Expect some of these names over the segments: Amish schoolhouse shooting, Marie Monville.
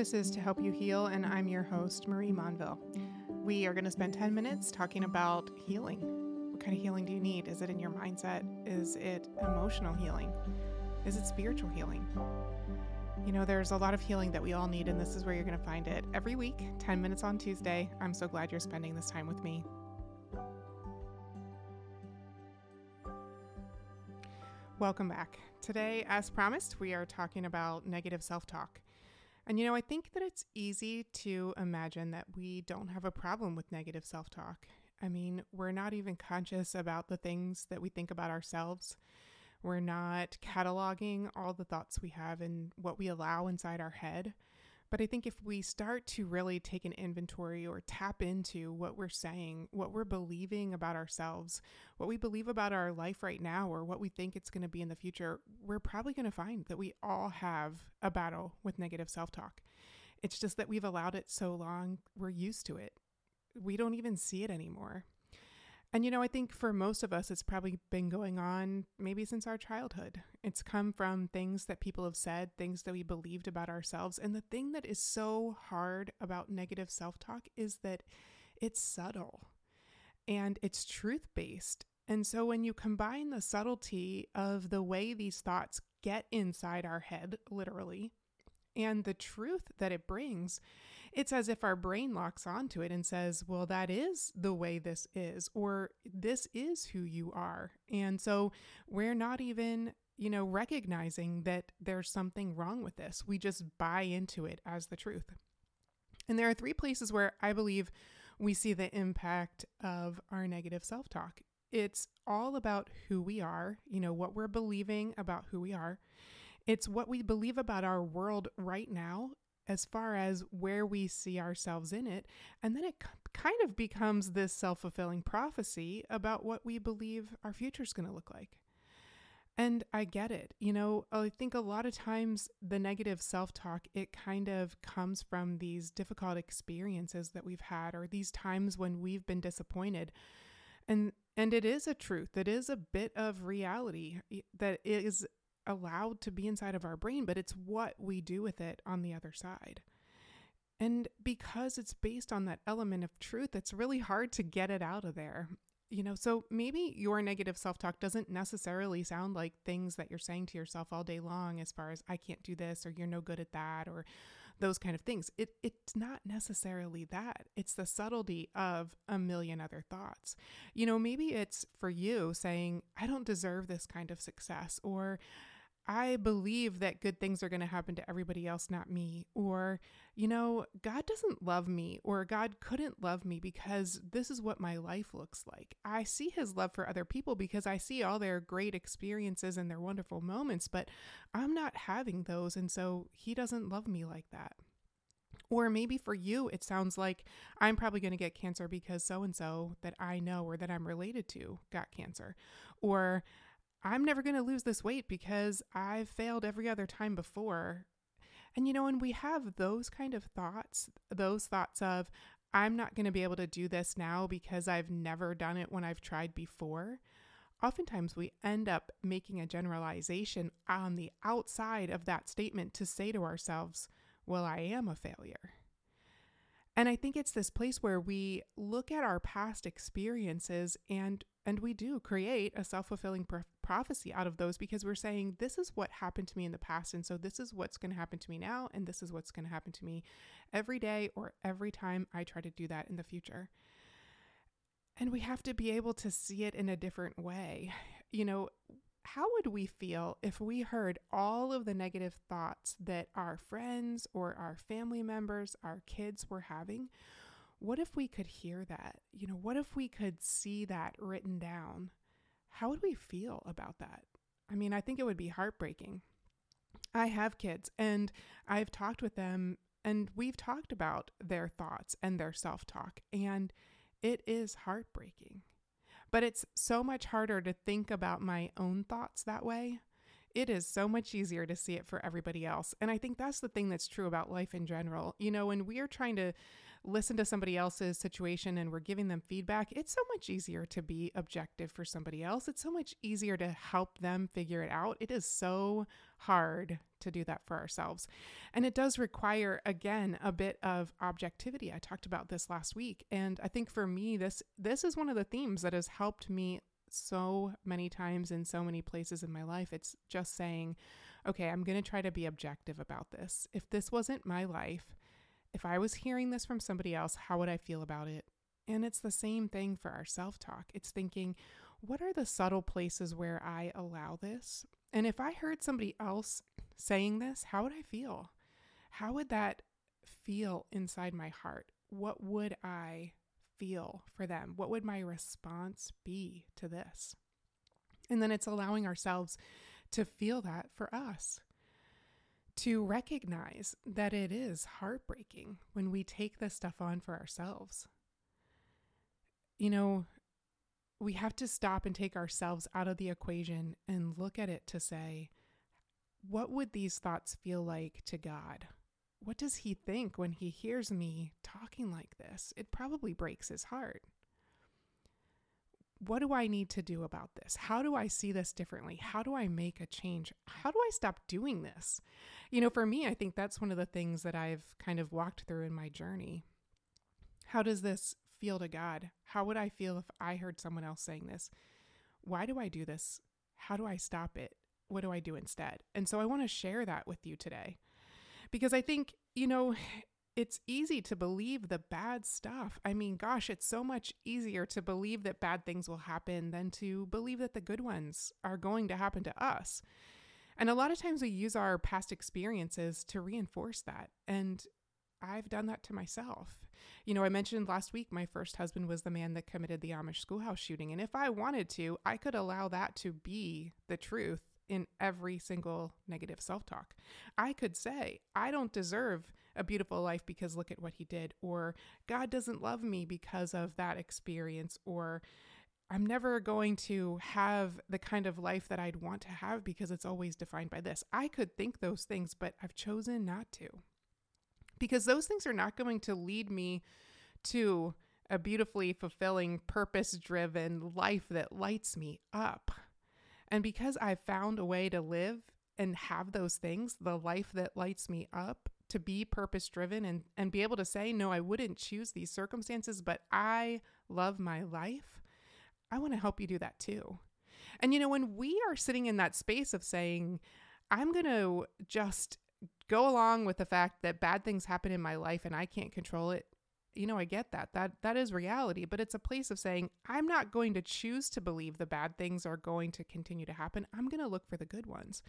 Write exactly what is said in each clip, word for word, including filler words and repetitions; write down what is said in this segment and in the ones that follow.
This is To Help You Heal, and I'm your host, Marie Monville. We are going to spend ten minutes talking about healing. What kind of healing do you need? Is it in your mindset? Is it emotional healing? Is it spiritual healing? You know, there's a lot of healing that we all need, and this is where you're going to find it every week, ten minutes on Tuesday. I'm so glad you're spending this time with me. Welcome back. Today, as promised, we are talking about negative self-talk. And you know, I think that it's easy to imagine that we don't have a problem with negative self-talk. I mean, we're not even conscious about the things that we think about ourselves. We're not cataloging all the thoughts we have and what we allow inside our head. But I think if we start to really take an inventory or tap into what we're saying, what we're believing about ourselves, what we believe about our life right now, or what we think it's going to be in the future, we're probably going to find that we all have a battle with negative self-talk. It's just that we've allowed it so long, we're used to it. We don't even see it anymore. And, you know, I think for most of us, it's probably been going on maybe since our childhood. It's come from things that people have said, things that we believed about ourselves. And the thing that is so hard about negative self-talk is that it's subtle and it's truth-based. And so when you combine the subtlety of the way these thoughts get inside our head, literally, and the truth that it brings, it's as if our brain locks onto it and says, well, that is the way this is, or this is who you are. And so we're not even, you know, recognizing that there's something wrong with this. We just buy into it as the truth. And there are three places where I believe we see the impact of our negative self-talk. It's all about who we are, you know, what we're believing about who we are. It's what we believe about our world right now, as far as where we see ourselves in it. And then it kind of becomes this self-fulfilling prophecy about what we believe our future is going to look like. And I get it. You know, I think a lot of times the negative self-talk, it kind of comes from these difficult experiences that we've had, or these times when we've been disappointed. And and it is a truth. It is a bit of reality that is allowed to be inside of our brain, but it's what we do with it on the other side. And because it's based on that element of truth, it's really hard to get it out of there. You know, so maybe your negative self-talk doesn't necessarily sound like things that you're saying to yourself all day long, as far as I can't do this, or you're no good at that, or those kind of things. It It's not necessarily that. It's the subtlety of a million other thoughts. You know, maybe it's for you saying, I don't deserve this kind of success, or I believe that good things are going to happen to everybody else, not me. Or, you know, God doesn't love me, or God couldn't love me because this is what my life looks like. I see his love for other people because I see all their great experiences and their wonderful moments, but I'm not having those. And so he doesn't love me like that. Or maybe for you, it sounds like I'm probably going to get cancer because so-and-so that I know, or that I'm related to, got cancer. Or I'm never going to lose this weight because I've failed every other time before. And, you know, when we have those kind of thoughts, those thoughts of, I'm not going to be able to do this now because I've never done it when I've tried before, oftentimes we end up making a generalization on the outside of that statement to say to ourselves, well, I am a failure. And I think it's this place where we look at our past experiences and And we do create a self-fulfilling pro- prophecy out of those, because we're saying, this is what happened to me in the past. And so this is what's going to happen to me now. And this is what's going to happen to me every day, or every time I try to do that in the future. And we have to be able to see it in a different way. You know, how would we feel if we heard all of the negative thoughts that our friends or our family members, our kids were having? What if we could hear that? You know, what if we could see that written down? How would we feel about that? I mean, I think it would be heartbreaking. I have kids, and I've talked with them, and we've talked about their thoughts and their self-talk, and it is heartbreaking. But it's so much harder to think about my own thoughts that way. it is so much easier to see it for everybody else. And I think that's the thing that's true about life in general. You know, when we are trying to listen to somebody else's situation and we're giving them feedback, it's so much easier to be objective for somebody else. It's so much easier to help them figure it out. It is so hard to do that for ourselves. And it does require, again, a bit of objectivity. I talked about this last week. And I think for me, this this is one of the themes that has helped me so many times in so many places in my life. It's just saying, okay, I'm going to try to be objective about this. If this wasn't my life, if I was hearing this from somebody else, how would I feel about it? And it's the same thing for our self-talk. It's thinking, what are the subtle places where I allow this? And if I heard somebody else saying this, how would I feel? How would that feel inside my heart? What would I feel for them? What would my response be to this? And then it's allowing ourselves to feel that for us, to recognize that it is heartbreaking when we take this stuff on for ourselves. You know, we have to stop and take ourselves out of the equation and look at it to say, what would these thoughts feel like to God? What does he think when he hears me talking like this? It probably breaks his heart. What do I need to do about this? How do I see this differently? How do I make a change? How do I stop doing this? You know, for me, I think that's one of the things that I've kind of walked through in my journey. How does this feel to God? How would I feel if I heard someone else saying this? Why do I do this? How do I stop it? What do I do instead? And so I want to share that with you today, because I think, you know, it's easy to believe the bad stuff. I mean, gosh, it's so much easier to believe that bad things will happen than to believe that the good ones are going to happen to us. And a lot of times we use our past experiences to reinforce that. And I've done that to myself. You know, I mentioned last week, my first husband was the man that committed the Amish schoolhouse shooting. And if I wanted to, I could allow that to be the truth in every single negative self-talk. I could say, I don't deserve a beautiful life because look at what he did, or God doesn't love me because of that experience, or I'm never going to have the kind of life that I'd want to have because it's always defined by this. I could think those things, but I've chosen not to, because those things are not going to lead me to a beautifully fulfilling, purpose-driven life that lights me up. And because I've found a way to live and have those things, the life that lights me up, to be purpose-driven and, and be able to say, no, I wouldn't choose these circumstances, but I love my life, I want to help you do that too. And, you know, when we are sitting in that space of saying, I'm going to just go along with the fact that bad things happen in my life and I can't control it, you know, I get that. That that is reality, but it's a place of saying, I'm not going to choose to believe the bad things are going to continue to happen. I'm going to look for the good ones,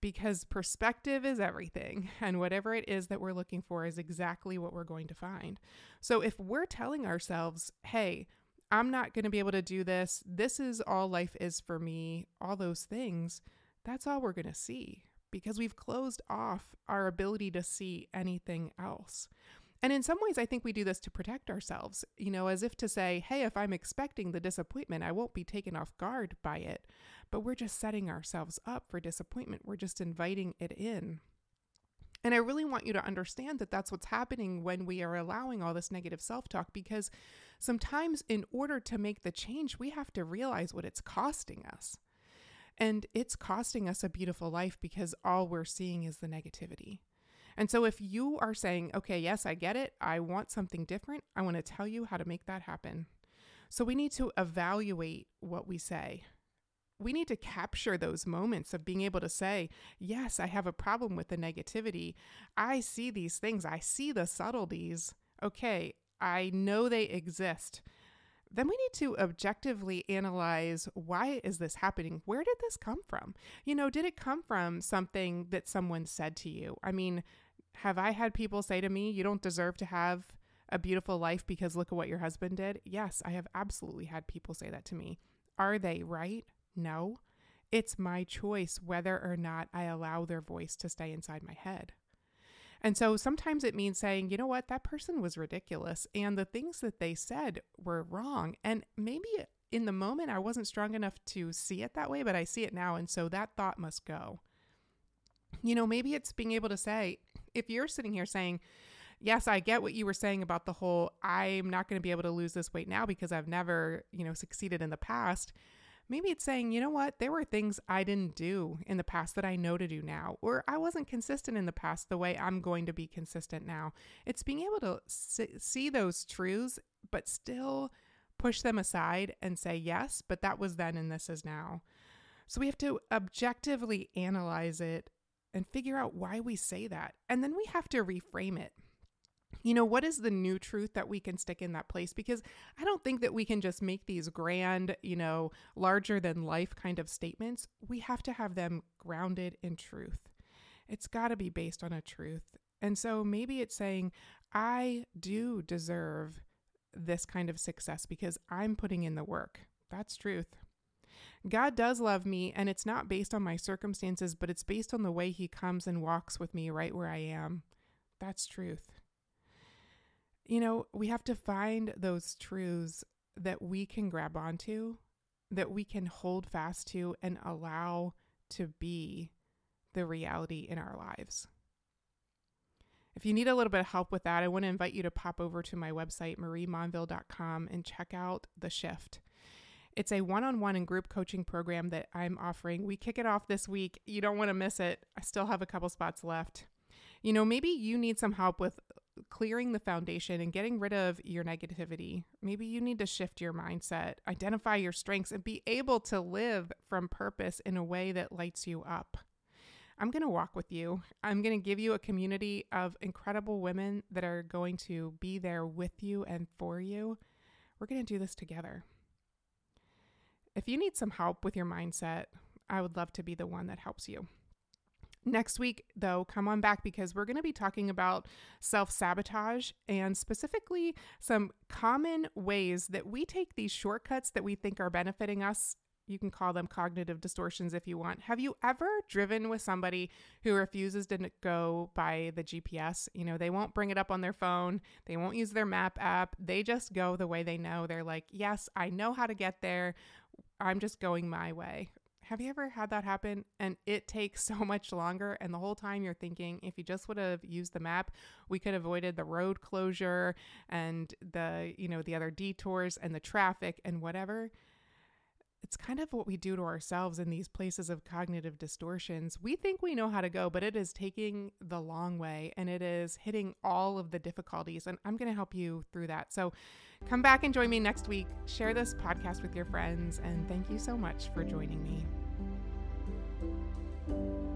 because perspective is everything. And whatever it is that we're looking for is exactly what we're going to find. So if we're telling ourselves, hey, I'm not going to be able to do this, this is all life is for me, all those things, that's all we're going to see, because we've closed off our ability to see anything else. And in some ways, I think we do this to protect ourselves, you know, as if to say, hey, if I'm expecting the disappointment, I won't be taken off guard by it. But we're just setting ourselves up for disappointment. We're just inviting it in. And I really want you to understand that that's what's happening when we are allowing all this negative self-talk, because sometimes in order to make the change, we have to realize what it's costing us. And it's costing us a beautiful life because all we're seeing is the negativity. And so if you are saying, okay, yes, I get it, I want something different, I want to tell you how to make that happen. So we need to evaluate what we say. We need to capture those moments of being able to say, yes, I have a problem with the negativity. I see these things. I see the subtleties. Okay, I know they exist. Then we need to objectively analyze, why is this happening? Where did this come from? You know, did it come from something that someone said to you? I mean, have I had people say to me, you don't deserve to have a beautiful life because look at what your husband did? Yes, I have absolutely had people say that to me. Are they right? No. It's my choice whether or not I allow their voice to stay inside my head. And so sometimes it means saying, you know what, that person was ridiculous and the things that they said were wrong. And maybe in the moment, I wasn't strong enough to see it that way, but I see it now. And so that thought must go. You know, maybe it's being able to say, if you're sitting here saying, yes, I get what you were saying about the whole, I'm not going to be able to lose this weight now because I've never, you know, succeeded in the past. Maybe it's saying, you know what, there were things I didn't do in the past that I know to do now, or I wasn't consistent in the past the way I'm going to be consistent now. It's being able to see those truths, but still push them aside and say, yes, but that was then and this is now. So we have to objectively analyze it and figure out why we say that. And then we have to reframe it. You know, what is the new truth that we can stick in that place? Because I don't think that we can just make these grand, you know, larger than life kind of statements. We have to have them grounded in truth. It's got to be based on a truth. And so maybe it's saying, I do deserve this kind of success because I'm putting in the work. That's truth. God does love me, and it's not based on my circumstances, but it's based on the way he comes and walks with me right where I am. That's truth. You know, we have to find those truths that we can grab onto, that we can hold fast to and allow to be the reality in our lives. If you need a little bit of help with that, I want to invite you to pop over to my website, marie monville dot com, and check out The Shift. It's a one-on-one and group coaching program that I'm offering. We kick it off this week. You don't want to miss it. I still have a couple spots left. You know, maybe you need some help with clearing the foundation and getting rid of your negativity. Maybe you need to shift your mindset, identify your strengths, and be able to live from purpose in a way that lights you up. I'm going to walk with you. I'm going to give you a community of incredible women that are going to be there with you and for you. We're going to do this together. If you need some help with your mindset, I would love to be the one that helps you. Next week, though, come on back because we're going to be talking about self-sabotage and specifically some common ways that we take these shortcuts that we think are benefiting us. You can call them cognitive distortions if you want. Have you ever driven with somebody who refuses to go by the G P S? You know, they won't bring it up on their phone. They won't use their map app. They just go the way they know. They're like, yes, I know how to get there. I'm just going my way. Have you ever had that happen? And it takes so much longer. And the whole time you're thinking, if you just would have used the map, we could have avoided the road closure and the, you know, the other detours and the traffic and whatever. It's kind of what we do to ourselves in these places of cognitive distortions. We think we know how to go, but it is taking the long way and it is hitting all of the difficulties. And I'm going to help you through that. So come back and join me next week. Share this podcast with your friends. And thank you so much for joining me.